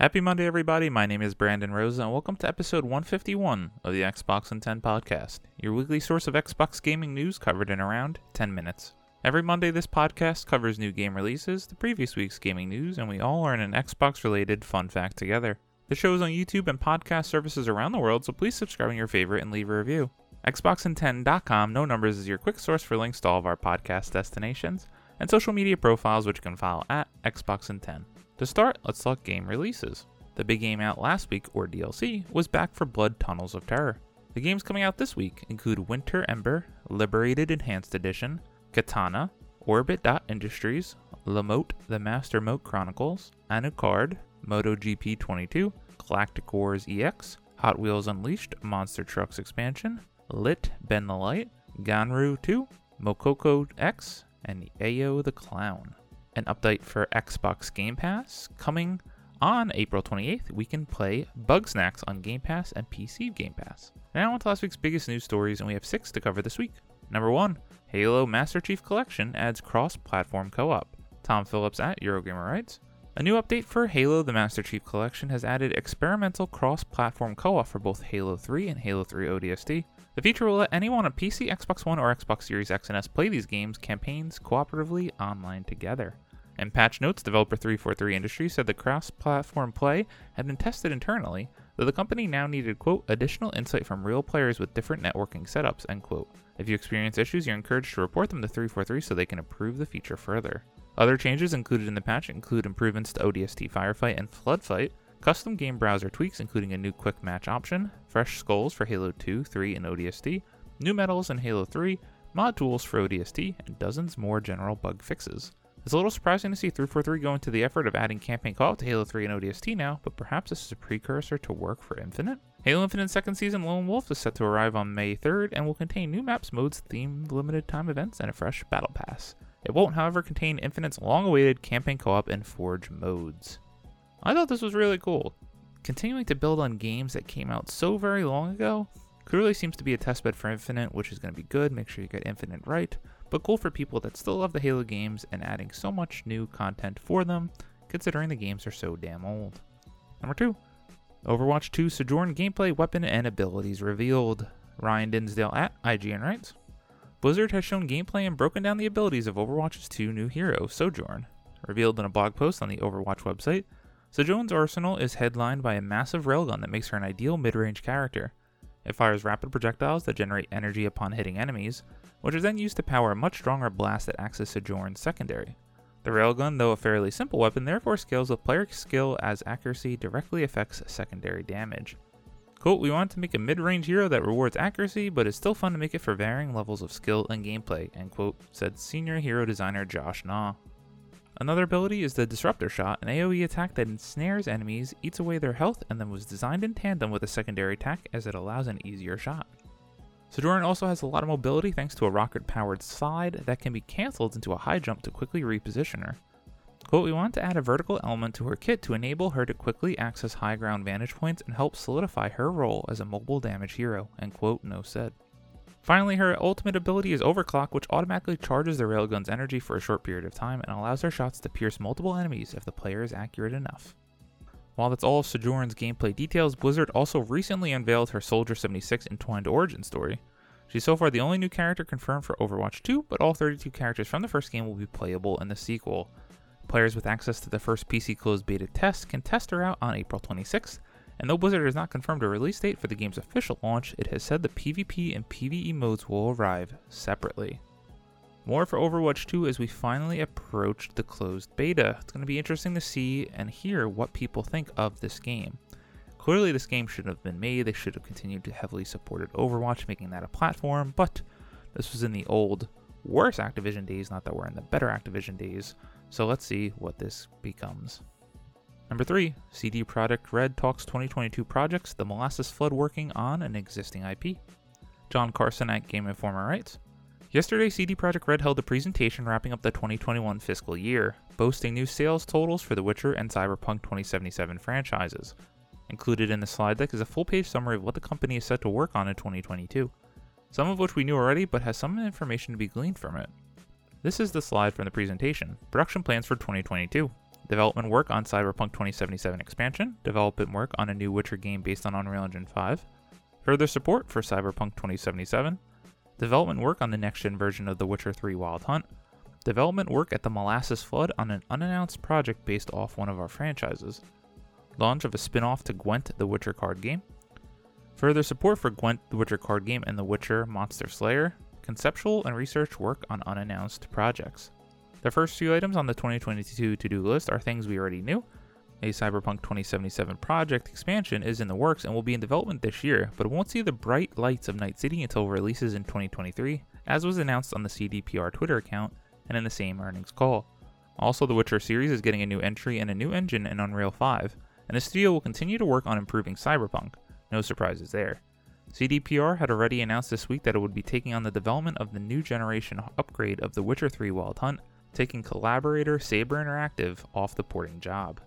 Happy Monday, everybody. My name is Brandon Rosa, and welcome to episode 151 of the Xbox and 10 Podcast, your weekly source of Xbox gaming news covered in around 10 minutes. Every Monday, this podcast covers new game releases, the previous week's gaming news, and we all learn an Xbox-related fun fact together. The show is on YouTube and podcast services around the world, so please subscribe on your favorite and leave a review. Xboxand10.com, no numbers, is your quick source for links to all of our podcast destinations and social media profiles, which you can follow at Xboxand10. To start, let's talk game releases. The big game out last week, or DLC, was back for Blood Tunnels of Terror. The games coming out this week include Winter Ember, Liberated Enhanced Edition, Katana, Orbit.Industries, LaMote, The Master Mote Chronicles, Anucard, MotoGP22, Galactic Wars EX, Hot Wheels Unleashed, Monster Trucks Expansion, Lit, Ben the Light, Ganru 2, Mokoko X, and Ayo the Clown. An update for Xbox Game Pass coming on April 28th. We can play Bugsnax on Game Pass and PC Game Pass. Now on to last week's biggest news stories, and we have 6 to cover this week. Number 1, Halo Master Chief Collection adds cross-platform co-op. Tom Phillips at Eurogamer writes, a new update for Halo the Master Chief Collection has added experimental cross-platform co-op for both Halo 3 and Halo 3 ODST. The feature will let anyone on PC, Xbox One, or Xbox Series X and S play these games' campaigns cooperatively online together. In patch notes, developer 343 Industries said the cross-platform play had been tested internally, though the company now needed, quote, additional insight from real players with different networking setups, end quote. If you experience issues, you're encouraged to report them to 343 so they can improve the feature further. Other changes included in the patch include improvements to ODST Firefight and Floodfight, custom game browser tweaks including a new quick match option, fresh skulls for Halo 2, 3, and ODST, new medals in Halo 3, mod tools for ODST, and dozens more general bug fixes. It's a little surprising to see 343 go into the effort of adding campaign co-op to Halo 3 and ODST now, but perhaps this is a precursor to work for Infinite? Halo Infinite's second season Lone Wolf is set to arrive on May 3rd and will contain new maps, modes, themed limited time events, and a fresh battle pass. It won't, however, contain Infinite's long-awaited campaign co-op and Forge modes. I thought this was really cool. Continuing to build on games that came out so very long ago, clearly seems to be a testbed for Infinite, which is going to be good. Make sure you get Infinite right, but cool for people that still love the Halo games and adding so much new content for them, considering the games are so damn old. Number 2, Overwatch 2 Sojourn gameplay, weapon, and abilities revealed. Ryan Dinsdale at IGN writes, Blizzard has shown gameplay and broken down the abilities of Overwatch's 2 new hero, Sojourn. Revealed in a blog post on the Overwatch website, Sojourn's arsenal is headlined by a massive railgun that makes her an ideal mid-range character. It fires rapid projectiles that generate energy upon hitting enemies, which is then used to power a much stronger blast that acts as Sojourn's secondary. The railgun, though a fairly simple weapon, therefore scales with player skill as accuracy directly affects secondary damage. Quote, we wanted to make a mid-range hero that rewards accuracy, but it's still fun to make it for varying levels of skill and gameplay, end quote, said senior hero designer Josh Nah. Another ability is the Disruptor Shot, an AoE attack that ensnares enemies, eats away their health, and then was designed in tandem with a secondary attack as it allows an easier shot. Sojourn also has a lot of mobility thanks to a rocket-powered slide that can be cancelled into a high jump to quickly reposition her. Quote, we want to add a vertical element to her kit to enable her to quickly access high ground vantage points and help solidify her role as a mobile damage hero, end quote, No said. Finally, her ultimate ability is Overclock, which automatically charges the railgun's energy for a short period of time and allows her shots to pierce multiple enemies if the player is accurate enough. While that's all of Sojourn's gameplay details, Blizzard also recently unveiled her Soldier 76 Entwined Origin story. She's so far the only new character confirmed for Overwatch 2, but all 32 characters from the first game will be playable in the sequel. Players with access to the first PC closed beta test can test her out on April 26th, and though Blizzard has not confirmed a release date for the game's official launch, it has said the PvP and PvE modes will arrive separately. More for Overwatch 2 as we finally approach the closed beta. It's going to be interesting to see and hear what people think of this game. Clearly this game shouldn't have been made, they should have continued to heavily supported Overwatch, making that a platform, but this was in the old, worse Activision days, not that we're in the better Activision days, so let's see what this becomes. Number 3, CD Projekt Red talks 2022 projects, The Molasses Flood working on an existing IP. John Carson at Game Informer writes, yesterday, CD Projekt Red held a presentation wrapping up the 2021 fiscal year, boasting new sales totals for The Witcher and Cyberpunk 2077 franchises. Included in the slide deck is a full-page summary of what the company is set to work on in 2022, some of which we knew already but has some information to be gleaned from it. This is the slide from the presentation, production plans for 2022. development work on Cyberpunk 2077 expansion, development work on a new Witcher game based on Unreal Engine 5, further support for Cyberpunk 2077, development work on the next-gen version of The Witcher 3 Wild Hunt, development work at The Molasses Flood on an unannounced project based off one of our franchises, launch of a spin-off to Gwent The Witcher Card Game, further support for Gwent The Witcher Card Game and The Witcher Monster Slayer, conceptual and research work on unannounced projects. The first few items on the 2022 to-do list are things we already knew. A Cyberpunk 2077 project expansion is in the works and will be in development this year, but it won't see the bright lights of Night City until releases in 2023, as was announced on the CDPR Twitter account and in the same earnings call. Also, the Witcher series is getting a new entry and a new engine in Unreal 5, and the studio will continue to work on improving Cyberpunk. No surprises there. CDPR had already announced this week that it would be taking on the development of the new generation upgrade of The Witcher 3 Wild Hunt, taking collaborator Saber Interactive off the porting job.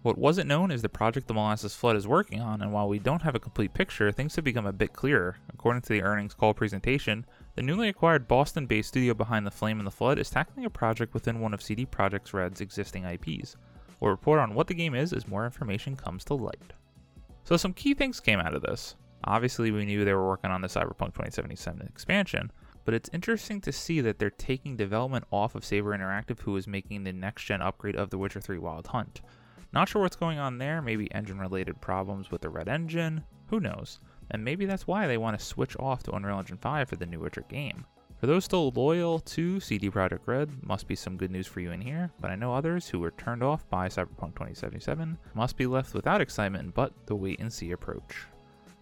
What wasn't known is the project the Molasses Flood is working on, and while we don't have a complete picture, things have become a bit clearer. According to the earnings call presentation, the newly acquired Boston-based studio behind The Flame and the Flood is tackling a project within one of CD Projekt Red's existing IPs. We'll report on what the game is as more information comes to light. So some key things came out of this. Obviously, we knew they were working on the Cyberpunk 2077 expansion, but it's interesting to see that they're taking development off of Saber Interactive, who is making the next-gen upgrade of The Witcher 3 Wild Hunt. Not sure what's going on there, maybe engine-related problems with the Red Engine, who knows? And maybe that's why they want to switch off to Unreal Engine 5 for the new Witcher game. For those still loyal to CD Projekt Red, must be some good news for you in here, but I know others who were turned off by Cyberpunk 2077 must be left without excitement but the wait-and-see approach.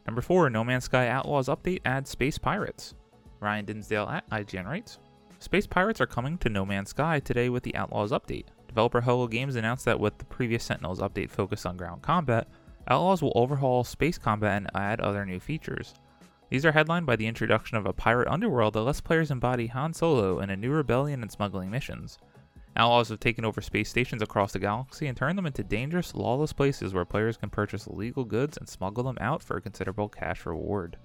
Number 4, No Man's Sky Outlaws Update adds Space Pirates. Ryan Dinsdale at IGN writes, Space Pirates are coming to No Man's Sky today with the Outlaws Update. Developer Hello Games announced that with the previous Sentinels update focused on ground combat, Outlaws will overhaul space combat and add other new features. These are headlined by the introduction of a pirate underworld that lets players embody Han Solo in a new rebellion and smuggling missions. Outlaws have taken over space stations across the galaxy and turned them into dangerous, lawless places where players can purchase illegal goods and smuggle them out for a considerable cash reward.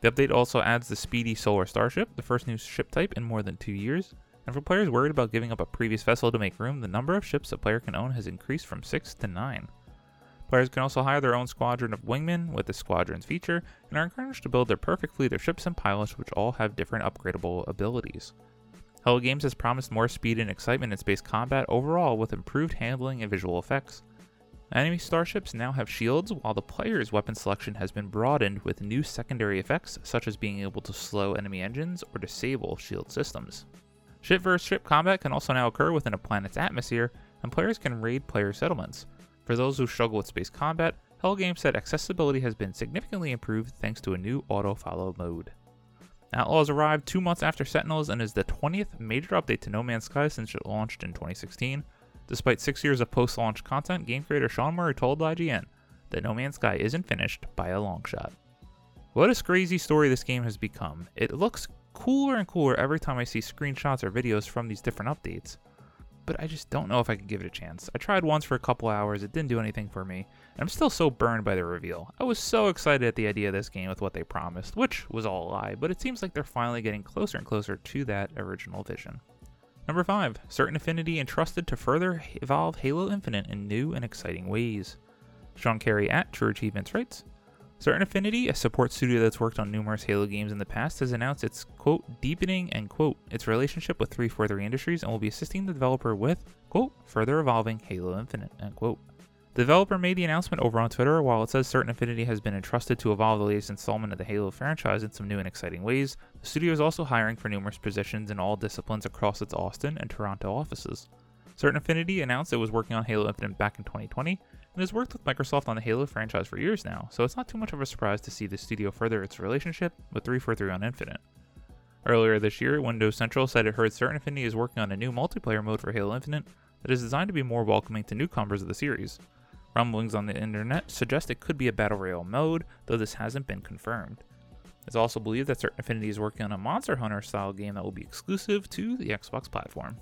The update also adds the Speedy Solar Starship, the first new ship type in more than 2 years, and for players worried about giving up a previous vessel to make room, the number of ships a player can own has increased from 6 to 9. Players can also hire their own squadron of wingmen with the squadrons feature, and are encouraged to build their perfect fleet of ships and pilots, which all have different upgradable abilities. Hello Games has promised more speed and excitement in space combat overall, with improved handling and visual effects. Enemy starships now have shields, while the player's weapon selection has been broadened with new secondary effects, such as being able to slow enemy engines or disable shield systems. Ship-versus-ship combat can also now occur within a planet's atmosphere, and players can raid player settlements. For those who struggle with space combat, Hello Games said accessibility has been significantly improved thanks to a new auto-follow mode. Outlaws arrived 2 months after Sentinels and is the 20th major update to No Man's Sky since it launched in 2016. Despite 6 years of post-launch content, game creator Sean Murray told IGN that No Man's Sky isn't finished by a long shot. What a crazy story this game has become. It looks cooler and cooler every time I see screenshots or videos from these different updates, but I just don't know if I could give it a chance. I tried once for a couple hours, it didn't do anything for me, and I'm still so burned by the reveal. I was so excited at the idea of this game with what they promised, which was all a lie, but it seems like they're finally getting closer and closer to that original vision. Number 5, Certain Affinity entrusted to further evolve Halo Infinite in new and exciting ways. Sean Carey at True Achievements writes, Certain Affinity, a support studio that's worked on numerous Halo games in the past, has announced its, quote, deepening, end quote, its relationship with 343 Industries and will be assisting the developer with, quote, further evolving Halo Infinite, end quote. The developer made the announcement over on Twitter. While it says Certain Affinity has been entrusted to evolve the latest installment of the Halo franchise in some new and exciting ways, the studio is also hiring for numerous positions in all disciplines across its Austin and Toronto offices. Certain Affinity announced it was working on Halo Infinite back in 2020, and has worked with Microsoft on the Halo franchise for years now, so it's not too much of a surprise to see the studio further its relationship with 343 on Infinite. Earlier this year, Windows Central said it heard Certain Affinity is working on a new multiplayer mode for Halo Infinite that is designed to be more welcoming to newcomers of the series. Rumblings on the internet suggest it could be a Battle Royale mode, though this hasn't been confirmed. It's also believed that Certain Affinity is working on a Monster Hunter-style game that will be exclusive to the Xbox platform.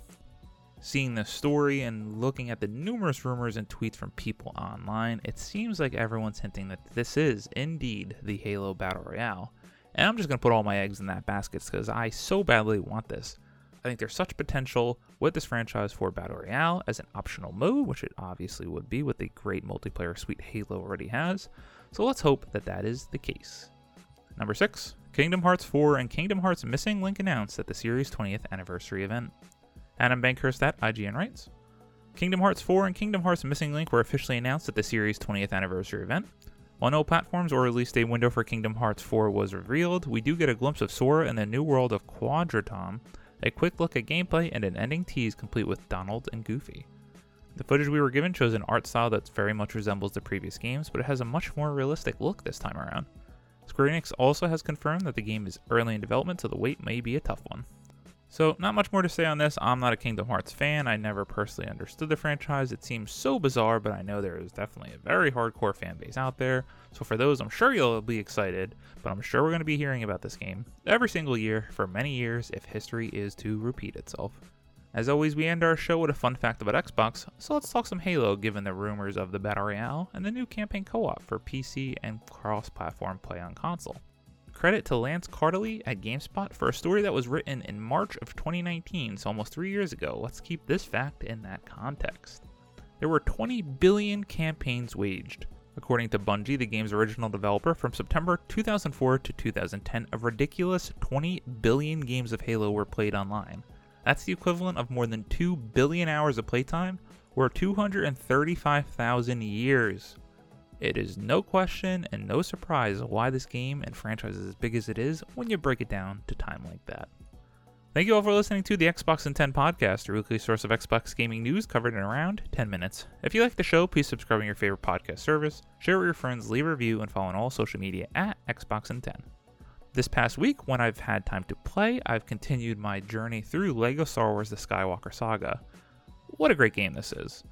Seeing this story and looking at the numerous rumors and tweets from people online, it seems like everyone's hinting that this is indeed the Halo Battle Royale. And I'm just going to put all my eggs in that basket because I so badly want this. I think there's such potential with this franchise for Battle Royale as an optional mode, which it obviously would be with the great multiplayer suite Halo already has. So let's hope that that is the case. Number 6, Kingdom Hearts 4 and Kingdom Hearts Missing Link announced at the series' 20th anniversary event. Adam Bankhurst at IGN writes, Kingdom Hearts 4 and Kingdom Hearts Missing Link were officially announced at the series' 20th anniversary event. While no platforms or release date window for Kingdom Hearts 4 was revealed, we do get a glimpse of Sora in the new world of Quadratom, a quick look at gameplay, and an ending tease complete with Donald and Goofy. The footage we were given shows an art style that very much resembles the previous games, but it has a much more realistic look this time around. Square Enix also has confirmed that the game is early in development, so the wait may be a tough one. So, not much more to say on this. I'm not a Kingdom Hearts fan. I never personally understood the franchise. It seems so bizarre, but I know there is definitely a very hardcore fan base out there. So for those, I'm sure you'll be excited, but I'm sure we're going to be hearing about this game every single year for many years if history is to repeat itself. As always, we end our show with a fun fact about Xbox, so let's talk some Halo given the rumors of the Battle Royale and the new campaign co-op for PC and cross-platform play on console. Credit to Lance Carterly at GameSpot for a story that was written in March of 2019, so almost 3 years ago. Let's keep this fact in that context. There were 20 billion campaigns waged, according to Bungie, the game's original developer, from September 2004 to 2010. A ridiculous 20 billion games of Halo were played online. That's the equivalent of more than 2 billion hours of playtime, or 235,000 years. It is no question and no surprise why this game and franchise is as big as it is when you break it down to time like that. Thank you all for listening to the Xbox and 10 Podcast, your weekly source of Xbox gaming news covered in around 10 minutes. If you like the show, please subscribe on your favorite podcast service, share with your friends, leave a review, and follow on all social media at Xbox and 10. This past week, when I've had time to play, I've continued my journey through LEGO Star Wars The Skywalker Saga. What a great game this is.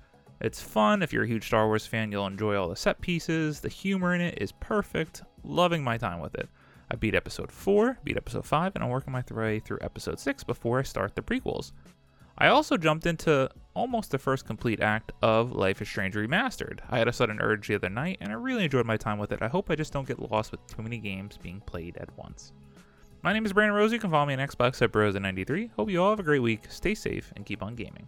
It's fun. If you're a huge Star Wars fan, you'll enjoy all the set pieces. The humor in it is perfect. Loving my time with it. I beat episode 4, beat episode 5, and I'm working my way through episode 6 before I start the prequels. I also jumped into almost the first complete act of Life is Strange Remastered. I had a sudden urge the other night, and I really enjoyed my time with it. I hope I just don't get lost with too many games being played at once. My name is Brandon Rosa. You can follow me on Xbox at Brosa93. Hope you all have a great week. Stay safe and keep on gaming.